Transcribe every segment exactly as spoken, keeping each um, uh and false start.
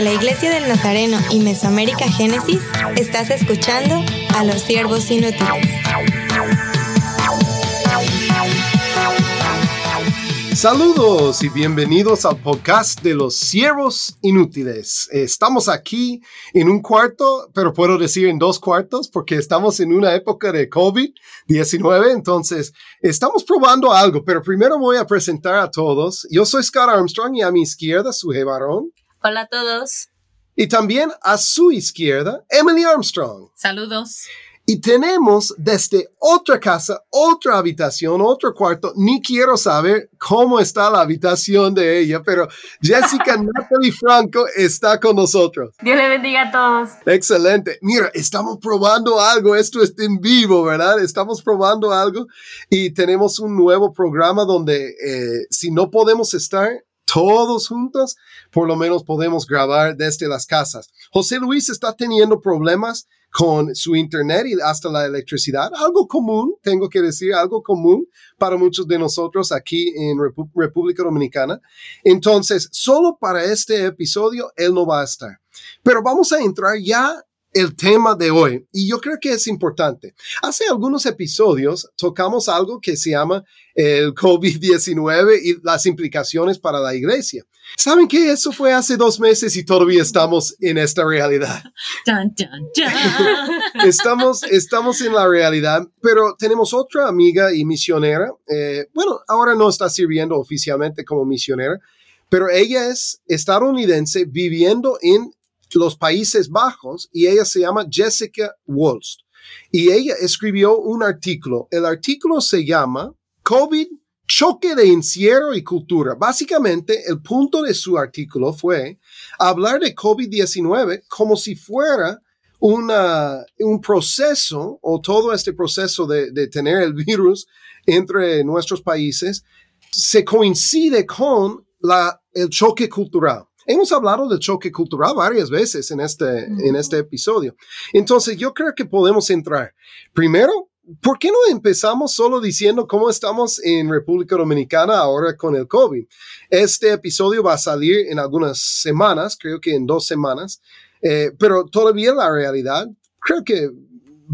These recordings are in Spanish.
Desde la Iglesia del Nazareno y Mesoamérica Génesis, estás escuchando a Los Siervos Inútiles. Saludos y bienvenidos al podcast de Los Siervos Inútiles. Estamos aquí en un cuarto, pero puedo decir en dos cuartos, porque estamos en una época de COVID diecinueve, entonces estamos probando algo, pero primero voy a presentar a todos. Yo soy Scott Armstrong y a mi izquierda, Suhey Barrón. Hola a todos. Y también a su izquierda, Emily Armstrong. Saludos. Y tenemos desde otra casa, otra habitación, otro cuarto. Ni quiero saber cómo está la habitación de ella, pero Jessica Natalie Franco está con nosotros. Dios le bendiga a todos. Excelente. Mira, estamos probando algo. Esto está en vivo, ¿verdad? Estamos probando algo y tenemos un nuevo programa donde eh, si no podemos estar todos juntos, por lo menos podemos grabar desde las casas. José Luis está teniendo problemas con su internet y hasta la electricidad. Algo común, tengo que decir, algo común para muchos de nosotros aquí en Repu- República Dominicana. Entonces, solo para este episodio, él no va a estar. Pero vamos a entrar ya el tema de hoy. Y yo creo que es importante. Hace algunos episodios tocamos algo que se llama el COVID diecinueve y las implicaciones para la iglesia. ¿Saben qué? Eso fue hace dos meses y todavía estamos en esta realidad. Dun, dun, dun. Estamos, estamos en la realidad, pero tenemos otra amiga y misionera. Eh, bueno, ahora no está sirviendo oficialmente como misionera, pero ella es estadounidense viviendo en los Países Bajos y ella se llama Jessica Wolst. Y ella escribió un artículo. El artículo se llama COVID, choque de encierro y cultura. Básicamente, el punto de su artículo fue hablar de COVID diecinueve como si fuera una, un proceso o todo este proceso de, de tener el virus entre nuestros países se coincide con la, el choque cultural. Hemos hablado del choque cultural varias veces en este, en este episodio. Entonces, yo creo que podemos entrar. Primero, ¿por qué no empezamos solo diciendo cómo estamos en República Dominicana ahora con el COVID? Este episodio va a salir en algunas semanas, creo que en dos semanas, eh, pero todavía la realidad creo que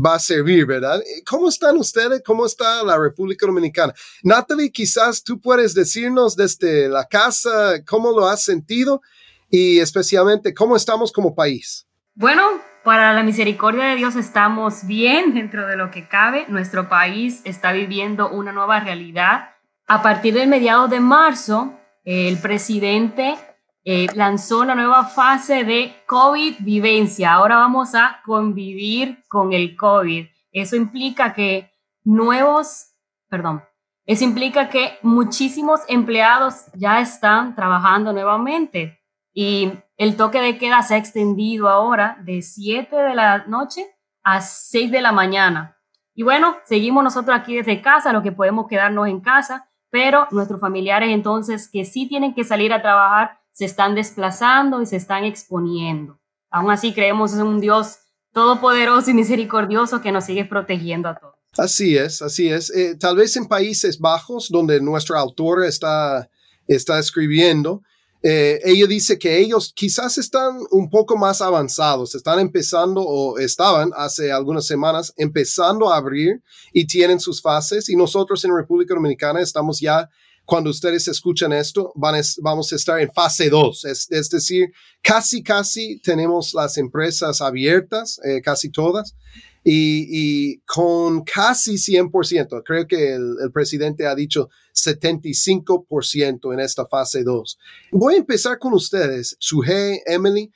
va a servir, ¿verdad? ¿Cómo están ustedes? ¿Cómo está la República Dominicana? Natalie, quizás tú puedes decirnos desde la casa cómo lo has sentido y especialmente cómo estamos como país. Bueno, para la misericordia de Dios estamos bien dentro de lo que cabe. Nuestro país está viviendo una nueva realidad. A partir del mediados de marzo, el presidente eh, lanzó la nueva fase de COVID vivencia. Ahora vamos a convivir con el COVID. Eso implica que nuevos, perdón, eso implica que muchísimos empleados ya están trabajando nuevamente. Y el toque de queda se ha extendido ahora de siete de la noche a seis de la mañana. Y bueno, seguimos nosotros aquí desde casa, lo que podemos quedarnos en casa, pero nuestros familiares entonces que sí tienen que salir a trabajar se están desplazando y se están exponiendo. Aún así creemos en un Dios todopoderoso y misericordioso que nos sigue protegiendo a todos. Así es, así es. Eh, tal vez en Países Bajos, donde nuestra autora está, está escribiendo, Eh, ella dice que ellos quizás están un poco más avanzados, están empezando o estaban hace algunas semanas empezando a abrir y tienen sus fases. Y nosotros en República Dominicana estamos ya, cuando ustedes escuchan esto, van es, vamos a estar en fase dos. Es, es decir, casi, casi tenemos las empresas abiertas, eh, casi todas, y, y con casi cien por ciento. Creo que el, el presidente ha dicho setenta y cinco por ciento en esta fase dos. Voy a empezar con ustedes, Suhey, Emily.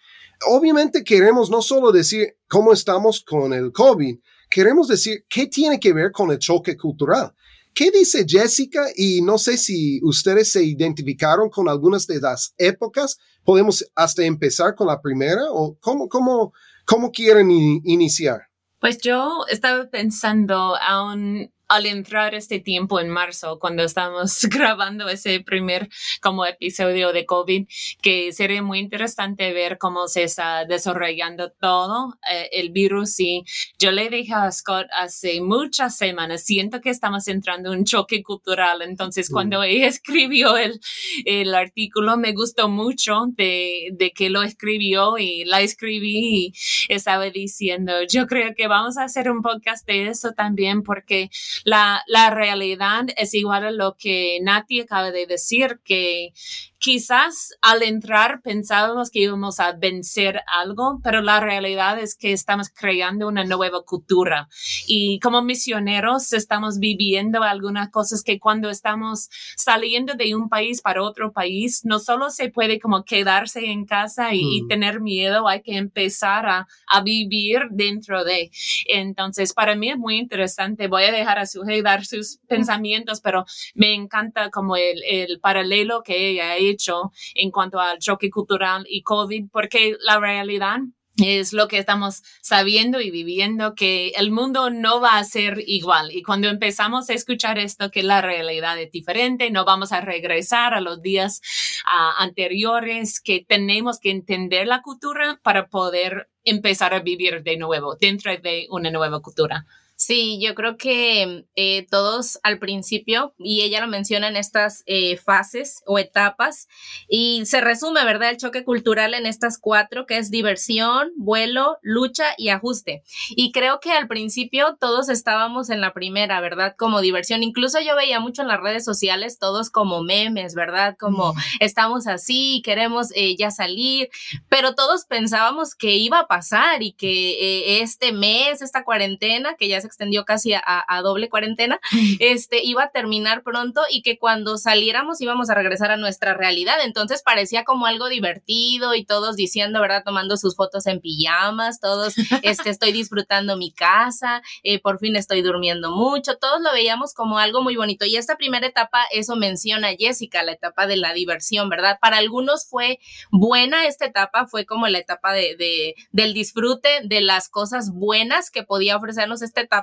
Obviamente queremos no solo decir cómo estamos con el COVID, queremos decir qué tiene que ver con el choque cultural. ¿Qué dice Jessica? Y no sé si ustedes se identificaron con algunas de las épocas. Podemos hasta empezar con la primera o cómo, cómo, cómo quieren in- iniciar. Pues yo estaba pensando aún al entrar este tiempo en marzo, cuando estamos grabando ese primer como episodio de COVID, que sería muy interesante ver cómo se está desarrollando todo eh, el virus. Y yo le dije a Scott hace muchas semanas, siento que estamos entrando en un choque cultural. Entonces, mm. cuando ella escribió el, el artículo, me gustó mucho de, de que lo escribió y la escribí y estaba diciendo, yo creo que vamos a hacer un podcast de eso también, porque la, la realidad es igual a lo que Nati acaba de decir, que quizás al entrar pensábamos que íbamos a vencer algo, pero la realidad es que estamos creando una nueva cultura y como misioneros estamos viviendo algunas cosas que cuando estamos saliendo de un país para otro país, no solo se puede como quedarse en casa y, mm. y tener miedo, hay que empezar a, a vivir dentro de. Entonces, para mí es muy interesante. Voy a dejar a Suhey dar sus pensamientos, pero me encanta como el, el paralelo que ella ha hecho en cuanto al choque cultural y COVID, porque la realidad es lo que estamos sabiendo y viviendo, que el mundo no va a ser igual. Y cuando empezamos a escuchar esto, que la realidad es diferente, no vamos a regresar a los días uh, anteriores, que tenemos que entender la cultura para poder empezar a vivir de nuevo, dentro de una nueva cultura. Sí, yo creo que eh, todos al principio, y ella lo menciona en estas eh, fases o etapas, y se resume, ¿verdad?, el choque cultural en estas cuatro, que es diversión, vuelo, lucha y ajuste. Y creo que al principio todos estábamos en la primera, ¿verdad?, como diversión. Incluso yo veía mucho en las redes sociales todos como memes, ¿verdad?, como estamos así, queremos eh, ya salir, pero todos pensábamos que iba a pasar y que eh, este mes, esta cuarentena, que ya se extendió casi a, a doble cuarentena, este, iba a terminar pronto y que cuando saliéramos íbamos a regresar a nuestra realidad. Entonces parecía como algo divertido y todos diciendo, ¿verdad?, tomando sus fotos en pijamas, todos, este, estoy disfrutando mi casa, eh, por fin estoy durmiendo mucho, todos lo veíamos como algo muy bonito. Y esta primera etapa, eso menciona Jessica, la etapa de la diversión, ¿verdad? Para algunos fue buena esta etapa, fue como la etapa de, de, del disfrute de las cosas buenas que podía ofrecernos esta etapa.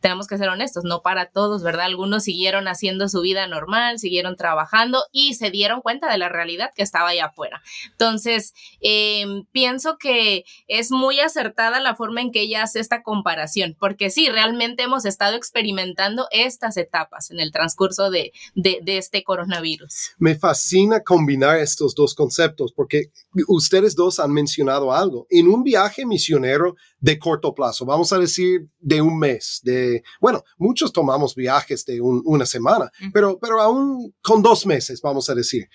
Tenemos que ser honestos, no para todos, ¿verdad? Algunos siguieron haciendo su vida normal, siguieron trabajando y se dieron cuenta de la realidad que estaba allá afuera. Entonces, eh, pienso que es muy acertada la forma en que ella hace esta comparación, porque sí, realmente hemos estado experimentando estas etapas en el transcurso de, de, de este coronavirus. Me fascina combinar estos dos conceptos, porque ustedes dos han mencionado algo. En un viaje misionero de corto plazo, vamos a decir de un mes, de, bueno, muchos tomamos viajes de un, una semana, mm. pero, pero aún con dos meses, vamos a decir,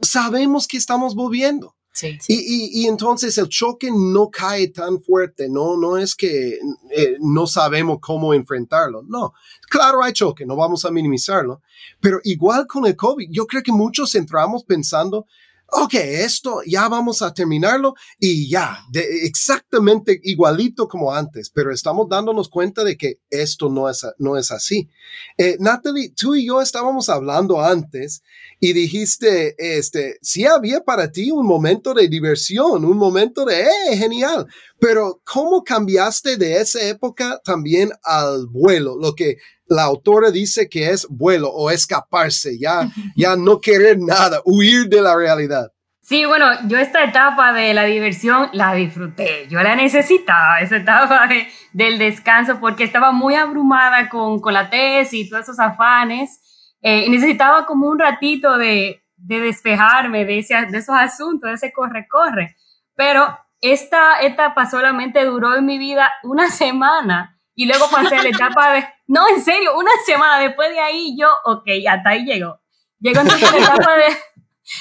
sabemos que estamos volviendo. Sí, sí. Y, y, y entonces el choque no cae tan fuerte, no, no es que eh, no sabemos cómo enfrentarlo, no, claro hay choque, no vamos a minimizarlo, pero igual con el COVID, yo creo que muchos entramos pensando, ok, esto ya vamos a terminarlo y ya, de, exactamente igualito como antes, pero estamos dándonos cuenta de que esto no es, no es así. Eh, Natalie, tú y yo estábamos hablando antes y dijiste, este, sí había para ti un momento de diversión, un momento de, eh, genial, pero ¿cómo cambiaste de esa época también al vuelo? Lo que la autora dice que es vuelo o escaparse, ya, ya no querer nada, huir de la realidad. Sí, bueno, yo esta etapa de la diversión la disfruté, yo la necesitaba, esa etapa de, del descanso, porque estaba muy abrumada con, con la tesis y todos esos afanes, eh, necesitaba como un ratito de, de despejarme de, ese, de esos asuntos, de ese corre-corre, pero esta etapa solamente duró en mi vida una semana, y luego pasé a la etapa de, no, en serio, una semana después de ahí yo, ok, hasta ahí llegó. Llegó entonces la etapa, de,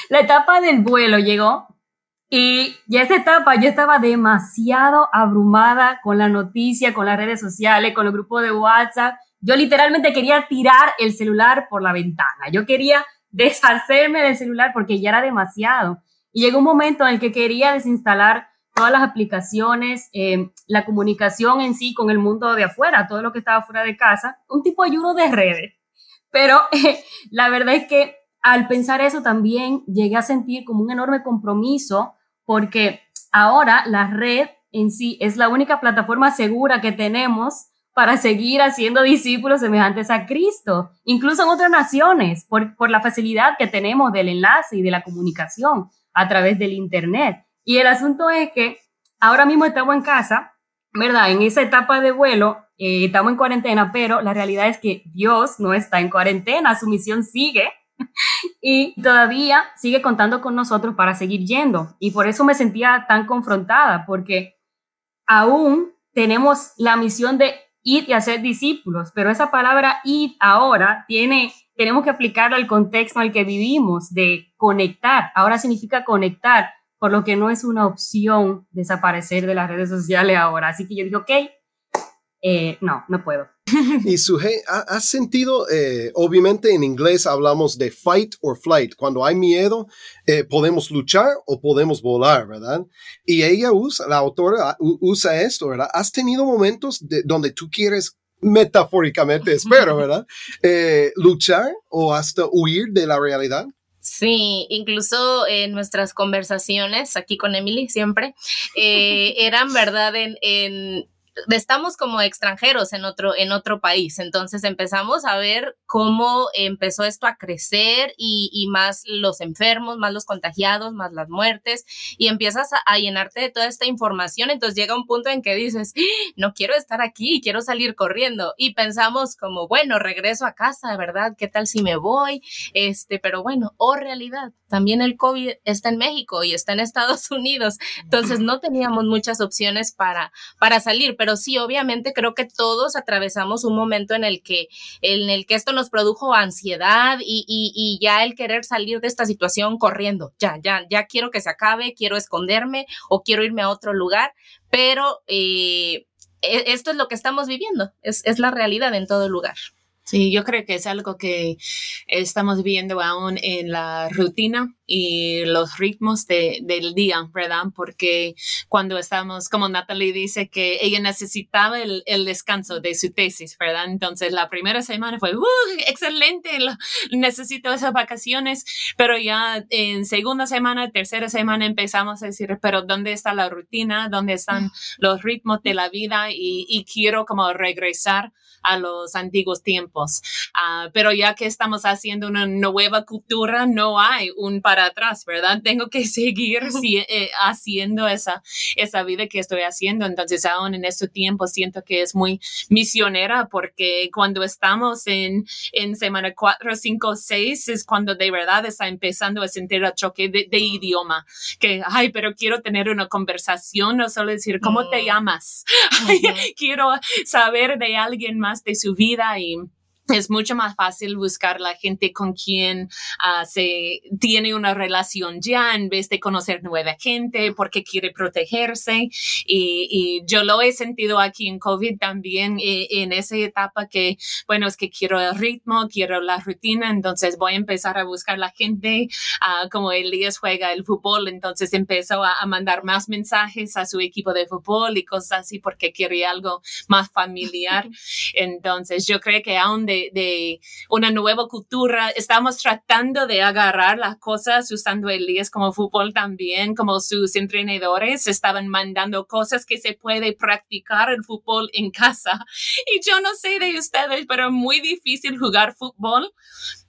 la etapa del vuelo, llegó, y ya esta etapa yo estaba demasiado abrumada con la noticia, con las redes sociales, con los grupos de WhatsApp. Yo literalmente quería tirar el celular por la ventana, yo quería deshacerme del celular porque ya era demasiado. Y llegó un momento en el que quería desinstalar todas las aplicaciones, eh, la comunicación en sí con el mundo de afuera, todo lo que estaba fuera de casa, un tipo de ayuno de redes. Pero eh, la verdad es que al pensar eso también llegué a sentir como un enorme compromiso, porque ahora la red en sí es la única plataforma segura que tenemos para seguir haciendo discípulos semejantes a Cristo, incluso en otras naciones, por, por la facilidad que tenemos del enlace y de la comunicación a través del internet. Y el asunto es que ahora mismo estamos en casa, ¿verdad? En esa etapa de vuelo eh, estamos en cuarentena, pero la realidad es que Dios no está en cuarentena, su misión sigue y todavía sigue contando con nosotros para seguir yendo. Y por eso me sentía tan confrontada, porque aún tenemos la misión de ir y hacer discípulos, pero esa palabra ir ahora tiene, tenemos que aplicarla al contexto en el que vivimos, de conectar. Ahora significa conectar, por lo que no es una opción desaparecer de las redes sociales ahora. Así que yo digo, ok, eh, no, no puedo. Y Suhey, ¿has sentido, eh, obviamente en inglés hablamos de fight or flight, cuando hay miedo eh, podemos luchar o podemos volar, ¿verdad? Y ella usa, la autora usa esto, ¿verdad? ¿Has tenido momentos de, donde tú quieres, metafóricamente espero, ¿verdad? Eh, luchar o hasta huir de la realidad? Sí, incluso en nuestras conversaciones aquí con Emily siempre, eh, eran, ¿verdad? En... en estamos como extranjeros en otro, en otro país, entonces empezamos a ver cómo empezó esto a crecer y, y más los enfermos, más los contagiados, más las muertes, y empiezas a, a llenarte de toda esta información. Entonces llega un punto en que dices, no quiero estar aquí, quiero salir corriendo, y pensamos como, bueno, regreso a casa, ¿verdad? ¿Qué tal si me voy? Este, pero bueno, o oh, realidad, también el COVID está en México y está en Estados Unidos, entonces no teníamos muchas opciones para, para salir, pero sí, obviamente creo que todos atravesamos un momento en el que, en el que esto nos produjo ansiedad y, y, y ya el querer salir de esta situación corriendo, ya, ya, ya quiero que se acabe, quiero esconderme o quiero irme a otro lugar, pero eh, esto es lo que estamos viviendo, es, es la realidad en todo lugar. Sí, yo creo que es algo que estamos viendo aún en la rutina y los ritmos de, del día, ¿verdad? Porque cuando estamos, como Natalie dice, que ella necesitaba el, el descanso de su tesis, ¿verdad? Entonces la primera semana fue, ¡uh, excelente! Lo, necesito esas vacaciones, pero ya en segunda semana, tercera semana empezamos a decir, pero ¿dónde está la rutina? ¿Dónde están los ritmos de la vida? Y, y quiero como regresar a los antiguos tiempos. Uh, pero ya que estamos haciendo una nueva cultura, no hay un para atrás, ¿verdad? Tengo que seguir si, eh, haciendo esa, esa vida que estoy haciendo. Entonces, aún en este tiempo siento que es muy misionera, porque cuando estamos en, en semana cuatro, cinco, seis es cuando de verdad está empezando a sentir el choque de, de idioma. Que, ay, pero quiero tener una conversación, no solo decir, ¿cómo mm. te llamas? Ay, uh-huh. Quiero saber de alguien más de su vida, y es mucho más fácil buscar la gente con quien uh, se tiene una relación ya, en vez de conocer nueva gente, porque quiere protegerse. Y, y yo lo he sentido aquí en COVID también, y, y en esa etapa que, bueno, es que quiero el ritmo, quiero la rutina, entonces voy a empezar a buscar la gente. Uh, como Elías juega el fútbol, entonces empezó a, a mandar más mensajes a su equipo de fútbol y cosas así, porque quiere algo más familiar. Entonces yo creo que aún de de una nueva cultura, estamos tratando de agarrar las cosas, usando Elías como fútbol también, como sus entrenadores estaban mandando cosas que se puede practicar el fútbol en casa. Y yo no sé de ustedes, pero es muy difícil jugar fútbol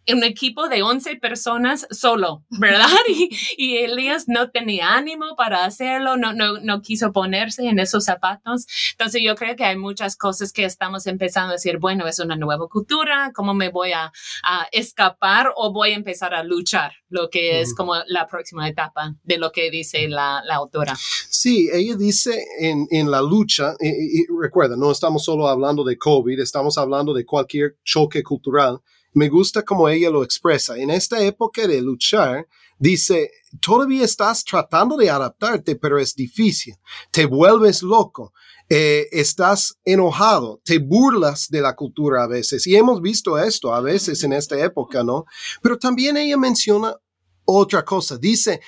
en un equipo de once personas solo, ¿verdad? Y, y Elías no tenía ánimo para hacerlo, no, no, no quiso ponerse en esos zapatos. Entonces yo creo que hay muchas cosas que estamos empezando a decir, bueno, es una nueva cultura, ¿cómo me voy a, a escapar o voy a empezar a luchar? Lo que es como la próxima etapa de lo que dice la, la autora. Sí, ella dice en, en la lucha, y, y recuerda, no estamos solo hablando de COVID, estamos hablando de cualquier choque cultural. Me gusta como ella lo expresa. En esta época de luchar, dice, todavía estás tratando de adaptarte, pero es difícil. Te vuelves loco. Eh, estás enojado. Te burlas de la cultura a veces. Y hemos visto esto a veces en esta época, ¿no? Pero también ella menciona otra cosa. Dice,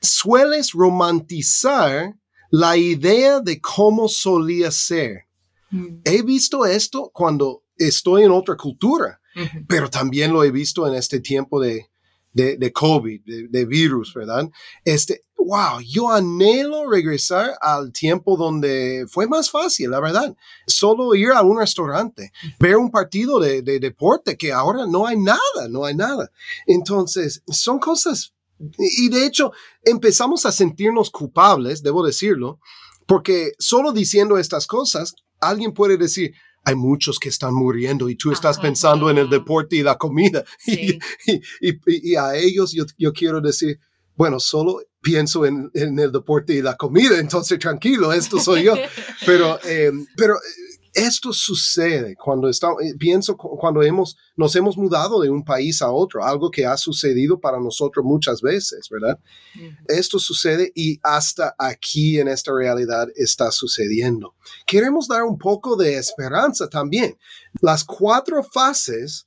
sueles romantizar la idea de cómo solía ser. Mm. He visto esto cuando estoy en otra cultura. Pero también lo he visto en este tiempo de, de, de COVID, de, de virus, ¿verdad? Este, wow, yo anhelo regresar al tiempo donde fue más fácil, la verdad. Solo ir a un restaurante, ver un partido de, de deporte, que ahora no hay nada, no hay nada. Entonces, son cosas, y de hecho, empezamos a sentirnos culpables, debo decirlo, porque solo diciendo estas cosas, alguien puede decir, hay muchos que están muriendo y tú estás Ajá. pensando en el deporte y la comida. Sí. Y, y, y, y a ellos yo, yo quiero decir, bueno, solo pienso en, en el deporte y la comida, entonces tranquilo, esto soy yo. Pero, eh, pero esto sucede cuando estamos, pienso cuando hemos, nos hemos mudado de un país a otro, algo que ha sucedido para nosotros muchas veces, ¿verdad? Uh-huh. Esto sucede y hasta aquí en esta realidad está sucediendo. Queremos dar un poco de esperanza también. Las cuatro fases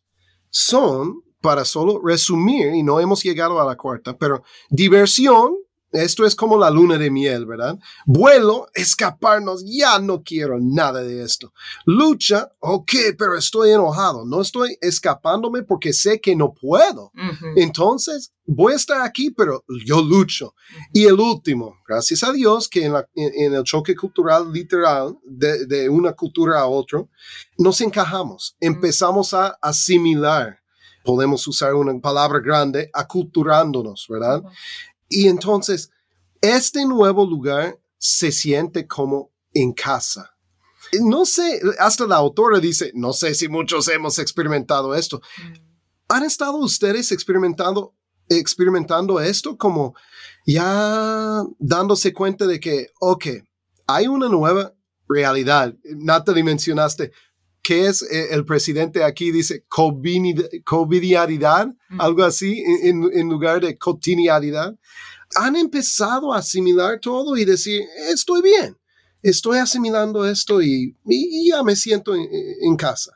son, para solo resumir, y no hemos llegado a la cuarta, pero diversión, esto es como la luna de miel, ¿verdad? Vuelo, escaparnos, ya no quiero nada de esto. Lucha, ok, pero estoy enojado, no estoy escapándome porque sé que no puedo. Uh-huh. Entonces, voy a estar aquí, pero yo lucho. Uh-huh. Y el último, gracias a Dios que en, la, en, en el choque cultural literal de, de una cultura a otra, nos encajamos, empezamos a asimilar. Podemos usar una palabra grande, aculturándonos, ¿verdad? Uh-huh. Y entonces, este nuevo lugar se siente como en casa. No sé, hasta la autora dice, no sé si muchos hemos experimentado esto. ¿Han estado ustedes experimentando, experimentando esto como ya dándose cuenta de que, ok, hay una nueva realidad? Natalie, mencionaste, ¿qué es el presidente aquí? Dice covidialidad, mm. algo así, en, en lugar de cotidianidad. Han empezado a asimilar todo y decir, estoy bien, estoy asimilando esto y, y ya me siento en, en casa.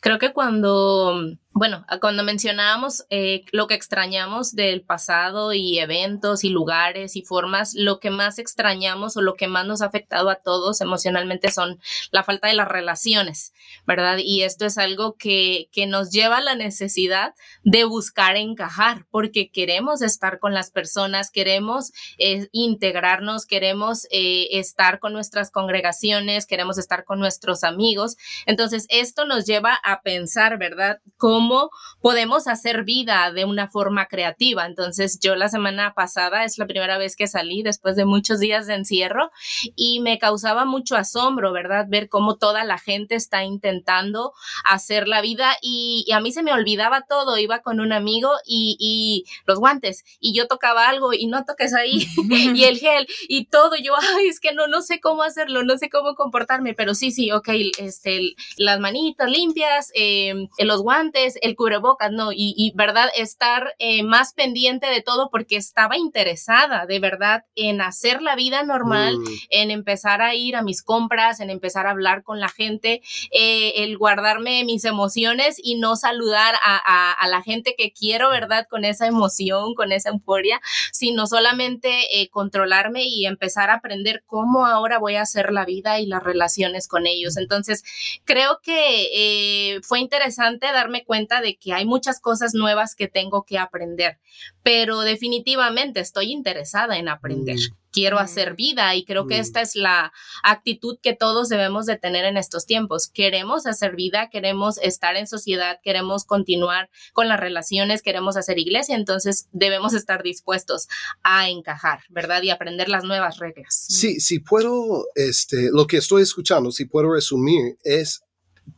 Creo que cuando, bueno, cuando mencionábamos eh, lo que extrañamos del pasado y eventos y lugares y formas, lo que más extrañamos o lo que más nos ha afectado a todos emocionalmente son la falta de las relaciones, ¿verdad? Y esto es algo que, que nos lleva a la necesidad de buscar encajar, porque queremos estar con las personas, queremos eh, integrarnos, queremos eh, estar con nuestras congregaciones, queremos estar con nuestros amigos. Entonces, esto nos lleva a a pensar, ¿verdad? ¿Cómo podemos hacer vida de una forma creativa? Entonces, yo la semana pasada es la primera vez que salí después de muchos días de encierro y me causaba mucho asombro, ¿verdad? Ver cómo toda la gente está intentando hacer la vida y, y a mí se me olvidaba todo. Iba con un amigo y, y los guantes y yo tocaba algo y no toques ahí y el gel y todo. Yo, ay, es que no, no sé cómo hacerlo, no sé cómo comportarme, pero sí, sí, ok, este, las manitas limpias, Eh, los guantes, el cubrebocas, no, y, y verdad, estar eh, más pendiente de todo porque estaba interesada de verdad en hacer la vida normal, mm. en empezar a ir a mis compras, en empezar a hablar con la gente, eh, el guardarme mis emociones y no saludar a, a, a la gente que quiero, ¿verdad? Con esa emoción, con esa euforia, sino solamente eh, controlarme y empezar a aprender cómo ahora voy a hacer la vida y las relaciones con ellos. Entonces, creo que eh, fue interesante darme cuenta de que hay muchas cosas nuevas que tengo que aprender, pero definitivamente estoy interesada en aprender. Mm. Quiero mm. hacer vida y creo mm. que esta es la actitud que todos debemos de tener en estos tiempos. Queremos hacer vida, queremos estar en sociedad, queremos continuar con las relaciones, queremos hacer iglesia, entonces debemos estar dispuestos a encajar, ¿verdad? Y aprender las nuevas reglas. Sí, si puedo, este, lo que estoy escuchando, si puedo resumir, es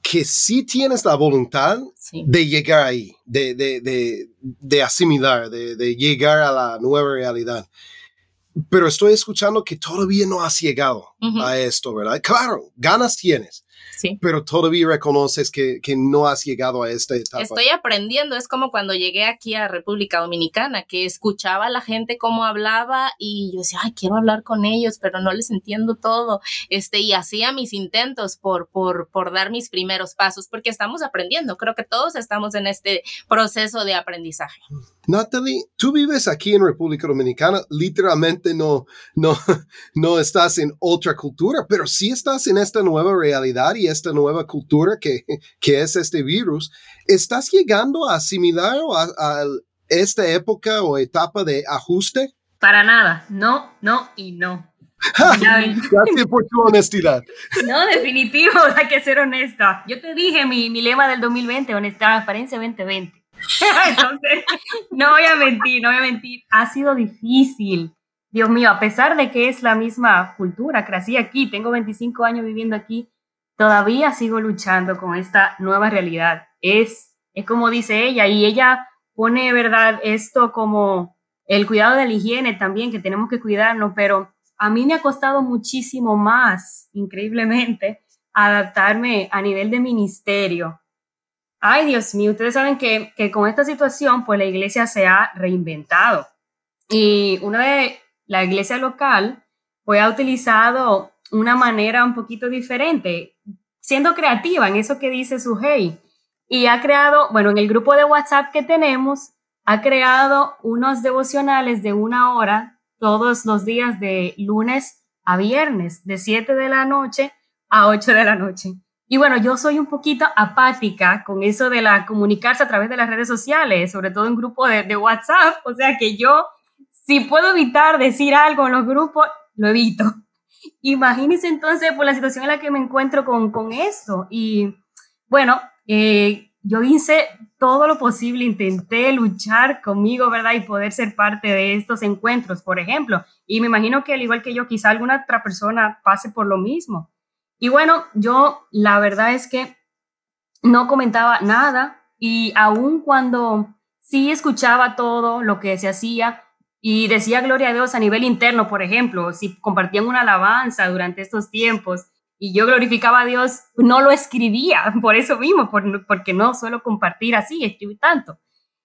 que sí tienes la voluntad sí. de llegar ahí, de, de, de, de asimilar, de, de llegar a la nueva realidad. Pero estoy escuchando que todavía no has llegado uh-huh. a esto, ¿verdad? Claro, ganas tienes, sí. pero todavía reconoces que, que no has llegado a esta etapa. Estoy aprendiendo. Es como cuando llegué aquí a República Dominicana, que escuchaba a la gente cómo hablaba y yo decía, ay, quiero hablar con ellos, pero no les entiendo todo. Este, y hacía mis intentos por, por, por dar mis primeros pasos, porque estamos aprendiendo. Creo que todos estamos en este proceso de aprendizaje. Natalie, tú vives aquí en República Dominicana, literalmente no, no, no estás en otra cultura, pero sí estás en esta nueva realidad y esta nueva cultura que, que es este virus. ¿Estás llegando a asimilar o a, a esta época o etapa de ajuste? Para nada. No, no y no. Gracias por tu honestidad. No, definitivo, hay que ser honesta. Yo te dije mi, mi lema del dos mil veinte, honestidad, transparencia veinte veinte. Entonces, no voy a mentir, no voy a mentir. Ha sido difícil. Dios mío, a pesar de que es la misma cultura, crecí aquí, tengo veinticinco años viviendo aquí, todavía sigo luchando con esta nueva realidad. Es, es como dice ella, y ella pone, verdad, esto como el cuidado de la higiene también, que tenemos que cuidarnos, pero a mí me ha costado muchísimo más, increíblemente, adaptarme a nivel de ministerio. Ay, Dios mío, ustedes saben que, que con esta situación, pues la iglesia se ha reinventado. Y una de la iglesia local, pues ha utilizado una manera un poquito diferente, siendo creativa en eso que dice Suhey. Y ha creado, bueno, en el grupo de WhatsApp que tenemos, ha creado unos devocionales de una hora, todos los días de lunes a viernes, de siete de la noche a ocho de la noche. Y bueno, yo soy un poquito apática con eso de la comunicarse a través de las redes sociales, sobre todo en grupos de, de WhatsApp. O sea que yo, si puedo evitar decir algo en los grupos, lo evito. Imagínense entonces por la situación en la que me encuentro con, con esto. Y bueno, eh, yo hice todo lo posible, intenté luchar conmigo, ¿verdad? Y poder ser parte de estos encuentros, por ejemplo. Y me imagino que al igual que yo, quizá alguna otra persona pase por lo mismo. Y bueno, yo la verdad es que no comentaba nada y aun cuando sí escuchaba todo lo que se hacía y decía gloria a Dios a nivel interno, por ejemplo, si compartían una alabanza durante estos tiempos, y yo glorificaba a Dios, no lo escribía por eso mismo, por, porque no suelo compartir así, escribí tanto.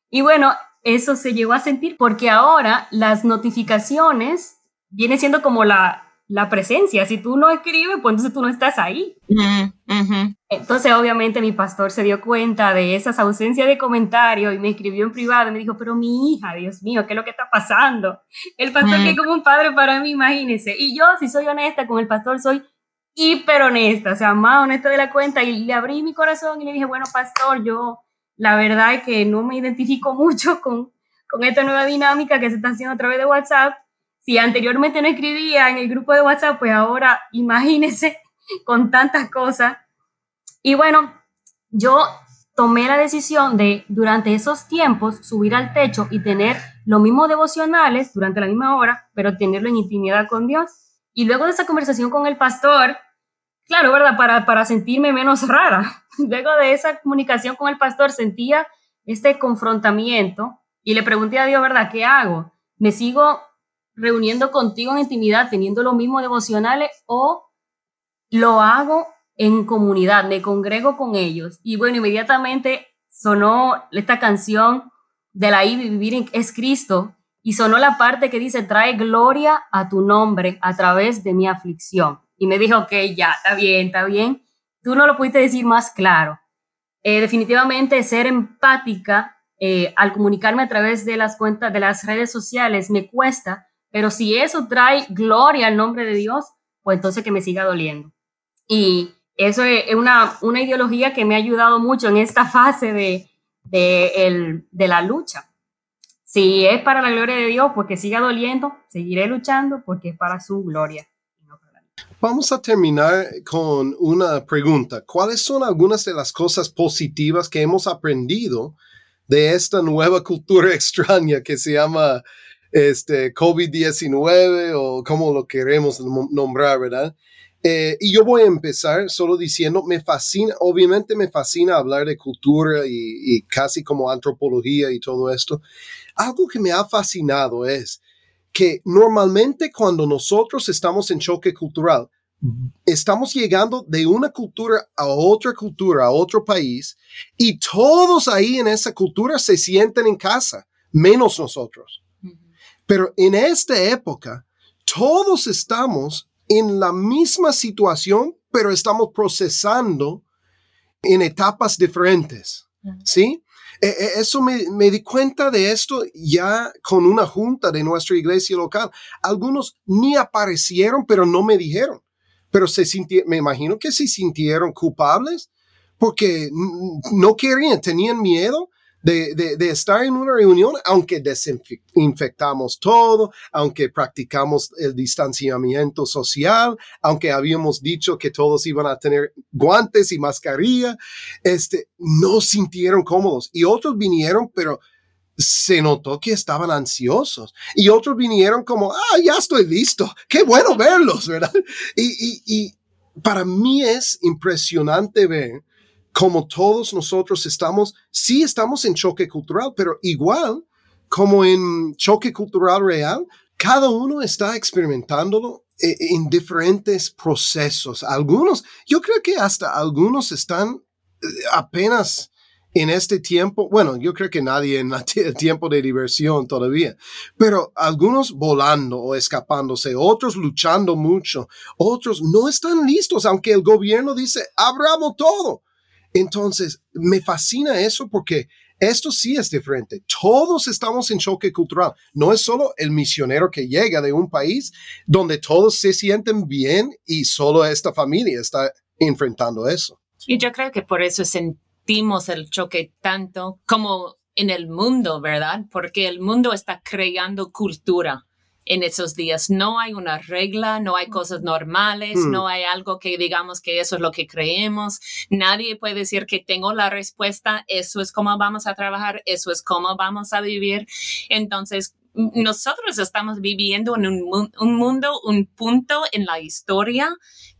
Y bueno, eso se llegó a sentir porque ahora las notificaciones vienen siendo como la, la presencia. Si tú no escribes, pues entonces tú no estás ahí. Mm-hmm. Entonces, obviamente, mi pastor se dio cuenta de esas ausencias de comentarios y me escribió en privado y me dijo, pero mi hija, Dios mío, ¿qué es lo que está pasando? El pastor mm. que es como un padre para mí, imagínense. Y yo, si soy honesta con el pastor, soy hiper honesta, o sea, más honesta de la cuenta, y le abrí mi corazón y le dije, bueno, pastor, yo la verdad es que no me identifico mucho con, con esta nueva dinámica que se está haciendo a través de WhatsApp. Si anteriormente no escribía en el grupo de WhatsApp, pues ahora imagínese con tantas cosas. Y bueno, yo tomé la decisión de durante esos tiempos subir al techo y tener los mismos devocionales durante la misma hora, pero tenerlo en intimidad con Dios. Y luego de esa conversación con el pastor, claro, ¿verdad? Para, para sentirme menos rara. Luego de esa comunicación con el pastor sentía este confrontamiento y le pregunté a Dios, ¿verdad? ¿Qué hago? ¿Me sigo reuniendo contigo en intimidad, teniendo los mismos devocionales o lo hago en comunidad? Me congrego con ellos. Y bueno, inmediatamente sonó esta canción de la I B I, Vivir es Cristo, y sonó la parte que dice, trae gloria a tu nombre a través de mi aflicción. Y me dijo, ok, ya, está bien, está bien. Tú no lo pudiste decir más claro. Eh, definitivamente ser empática eh, al comunicarme a través de las cuentas, de las redes sociales, me cuesta, pero si eso trae gloria al nombre de Dios, pues entonces que me siga doliendo. Y eso es una, una ideología que me ha ayudado mucho en esta fase de, de, el, de la lucha. Si es para la gloria de Dios, porque siga doliendo, seguiré luchando porque es para su gloria. Vamos a terminar con una pregunta. ¿Cuáles son algunas de las cosas positivas que hemos aprendido de esta nueva cultura extraña que se llama este, COVID diecinueve o como lo queremos nombrar, verdad? Eh, y yo voy a empezar solo diciendo, me fascina, obviamente me fascina hablar de cultura y, y casi como antropología y todo esto. Algo que me ha fascinado es que normalmente cuando nosotros estamos en choque cultural, estamos llegando de una cultura a otra cultura, a otro país, y todos ahí en esa cultura se sienten en casa, menos nosotros. Pero en esta época, todos estamos en la misma situación, pero estamos procesando en etapas diferentes, ¿sí? Eso me, me di cuenta de esto ya con una junta de nuestra iglesia local. Algunos ni aparecieron, pero no me dijeron. Pero se sinti- me imagino que se sintieron culpables porque no querían, tenían miedo de, de, de estar en una reunión, aunque desinfectamos todo, aunque practicamos el distanciamiento social, aunque habíamos dicho que todos iban a tener guantes y mascarilla, este, no sintieron cómodos. Y otros vinieron, pero se notó que estaban ansiosos. Y otros vinieron como, ah, ya estoy listo. Qué bueno verlos, ¿verdad? Y, y, y para mí es impresionante ver como todos nosotros estamos, sí estamos en choque cultural, pero igual como en choque cultural real, cada uno está experimentándolo en diferentes procesos. Algunos, yo creo que hasta algunos están apenas en este tiempo, bueno, yo creo que nadie en el tiempo de diversión todavía, pero algunos volando o escapándose, otros luchando mucho, otros no están listos, aunque el gobierno dice, abramos todo. Entonces, me fascina eso porque esto sí es diferente. Todos estamos en choque cultural. No es solo el misionero que llega de un país donde todos se sienten bien y solo esta familia está enfrentando eso. Y yo creo que por eso sentimos el choque tanto como en el mundo, ¿verdad? Porque el mundo está creando cultura en esos días. No hay una regla, no hay cosas normales, mm. no hay algo que digamos que eso es lo que creemos. Nadie puede decir que tengo la respuesta, eso es cómo vamos a trabajar, eso es cómo vamos a vivir. Entonces, nosotros estamos viviendo en un, mu- un mundo, un punto en la historia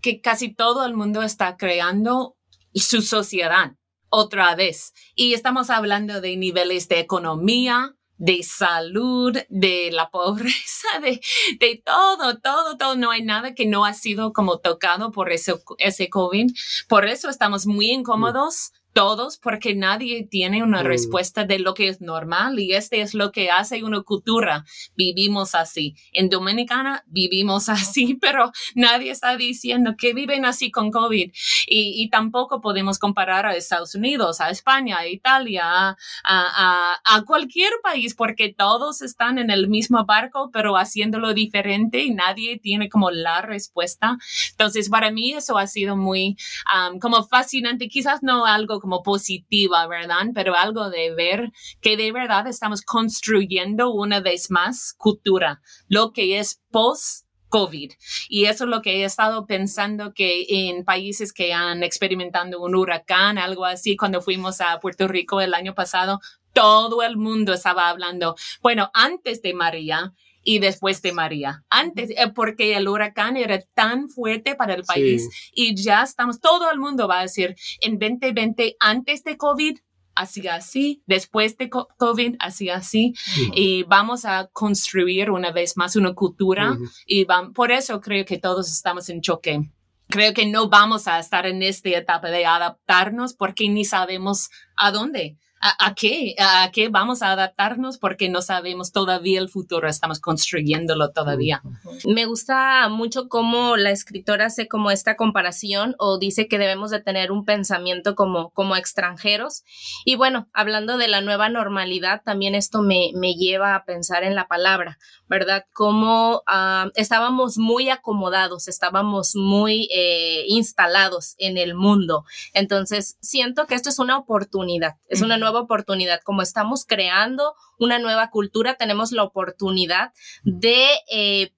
que casi todo el mundo está creando su sociedad otra vez. Y estamos hablando de niveles de economía, de salud, de la pobreza, de, de todo, todo, todo. No hay nada que no ha sido como tocado por ese, ese COVID. Por eso estamos muy incómodos todos, porque nadie tiene una mm. respuesta de lo que es normal, y este es lo que hace una cultura. Vivimos así. En Dominicana vivimos así, pero nadie está diciendo que viven así con COVID. Y, y tampoco podemos comparar a Estados Unidos, a España, a Italia, a, a, a cualquier país, porque todos están en el mismo barco, pero haciéndolo diferente, y nadie tiene como la respuesta. Entonces, para mí eso ha sido muy um, como fascinante. Quizás no algo como como positiva, ¿verdad? Pero algo de ver que de verdad estamos construyendo una vez más cultura, lo que es post-COVID. Y eso es lo que he estado pensando, que en países que han experimentado un huracán, algo así, cuando fuimos a Puerto Rico el año pasado, todo el mundo estaba hablando, bueno, antes de María y después de María, antes, porque el huracán era tan fuerte para el país, sí. Y ya estamos, todo el mundo va a decir, en veinte veinte, antes de COVID, así, así, después de COVID, así, así, uh-huh. Y vamos a construir una vez más una cultura, uh-huh. Y van, por eso creo que todos estamos en choque. Creo que no vamos a estar en esta etapa de adaptarnos, porque ni sabemos a dónde. ¿A, a qué? ¿A qué vamos a adaptarnos? Porque no sabemos todavía el futuro, estamos construyéndolo todavía. Me gusta mucho cómo la escritora hace como esta comparación, o dice que debemos de tener un pensamiento como, como extranjeros. Y bueno, hablando de la nueva normalidad, también esto me, me lleva a pensar en la palabra, ¿verdad? Cómo uh, estábamos muy acomodados, estábamos muy eh, instalados en el mundo. Entonces, siento que esto es una oportunidad, es una nueva oportunidad. Como estamos creando una nueva cultura, tenemos la oportunidad de eh,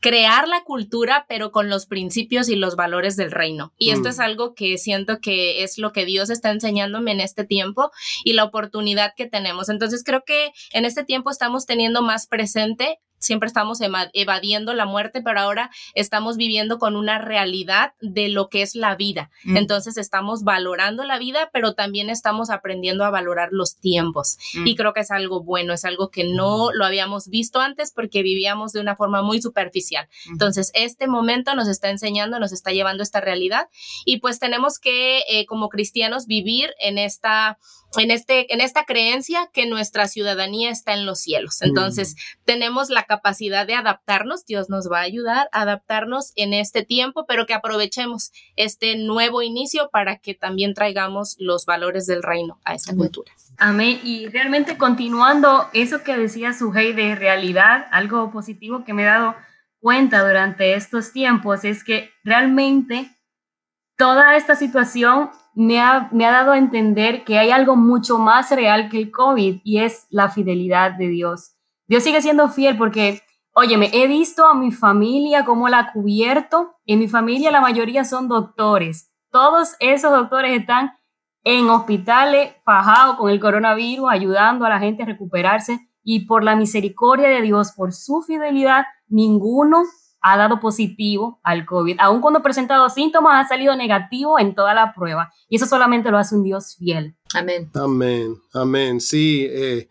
crear la cultura, pero con los principios y los valores del reino. Y mm. esto es algo que siento que es lo que Dios está enseñándome en este tiempo y la oportunidad que tenemos. Entonces creo que en este tiempo estamos teniendo más presente. Siempre estamos evadiendo la muerte, pero ahora estamos viviendo con una realidad de lo que es la vida. Mm. Entonces estamos valorando la vida, pero también estamos aprendiendo a valorar los tiempos. Mm. Y creo que es algo bueno, es algo que no lo habíamos visto antes porque vivíamos de una forma muy superficial. Mm. Entonces este momento nos está enseñando, nos está llevando a esta realidad, y pues tenemos que eh, como cristianos vivir en esta... En, este, en esta creencia que nuestra ciudadanía está en los cielos. Entonces, mm. tenemos la capacidad de adaptarnos. Dios nos va a ayudar a adaptarnos en este tiempo, pero que aprovechemos este nuevo inicio para que también traigamos los valores del reino a esta mm. cultura. Amén. Y realmente continuando eso que decía Suhey de realidad, algo positivo que me he dado cuenta durante estos tiempos es que realmente toda esta situación me ha, me ha dado a entender que hay algo mucho más real que el COVID, y es la fidelidad de Dios. Dios sigue siendo fiel porque, óyeme, he visto a mi familia cómo la ha cubierto. En mi familia la mayoría son doctores. Todos esos doctores están en hospitales, fajados con el coronavirus, ayudando a la gente a recuperarse. Y por la misericordia de Dios, por su fidelidad, ninguno ha dado positivo al COVID. Aun cuando ha presentado síntomas, ha salido negativo en toda la prueba. Y eso solamente lo hace un Dios fiel. Amén. Amén, amén. Sí, eh,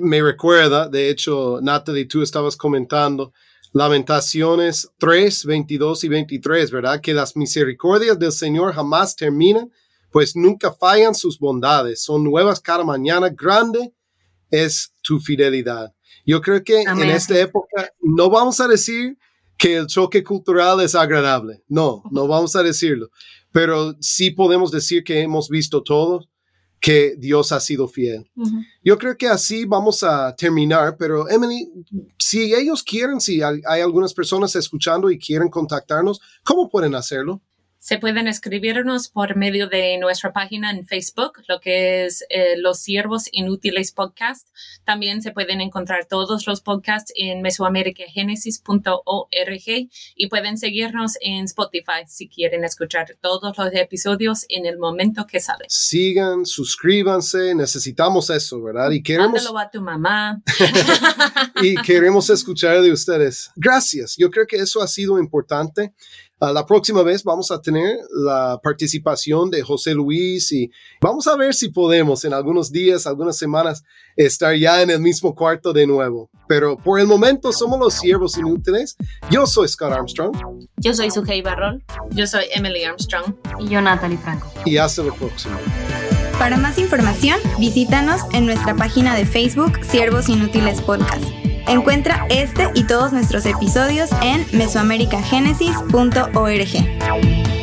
me recuerda, de hecho, Natalie, tú estabas comentando, Lamentaciones tres, veintidós y veintitrés, ¿verdad? Que las misericordias del Señor jamás terminan, pues nunca fallan sus bondades. Son nuevas cada mañana, grande es tu fidelidad. Yo creo que amén. En esta época no vamos a decir que el choque cultural es agradable. No, no vamos a decirlo. Pero sí podemos decir que hemos visto todo, que Dios ha sido fiel. Uh-huh. Yo creo que así vamos a terminar. Pero Emily, si ellos quieren, si hay, hay algunas personas escuchando y quieren contactarnos, ¿cómo pueden hacerlo? Se pueden escribirnos por medio de nuestra página en Facebook, lo que es eh, Los Siervos Inútiles Podcast. También se pueden encontrar todos los podcasts en mesoamérica génesis punto org y pueden seguirnos en Spotify si quieren escuchar todos los episodios en el momento que salen. Sigan, suscríbanse, necesitamos eso, ¿verdad? Y queremos... Mándalo a tu mamá. Y queremos escuchar de ustedes. Gracias, yo creo que eso ha sido importante. Uh, la próxima vez vamos a tener la participación de José Luis y vamos a ver si podemos en algunos días, algunas semanas, estar ya en el mismo cuarto de nuevo. Pero por el momento somos Los Siervos Inútiles. Yo soy Scott Armstrong. Yo soy Suhey Barrón. Yo soy Emily Armstrong. Y yo, Natalie Franco. Y hasta la próxima. Para más información, visítanos en nuestra página de Facebook, Siervos Inútiles Podcast. Encuentra este y todos nuestros episodios en mesoamérica génesis punto org.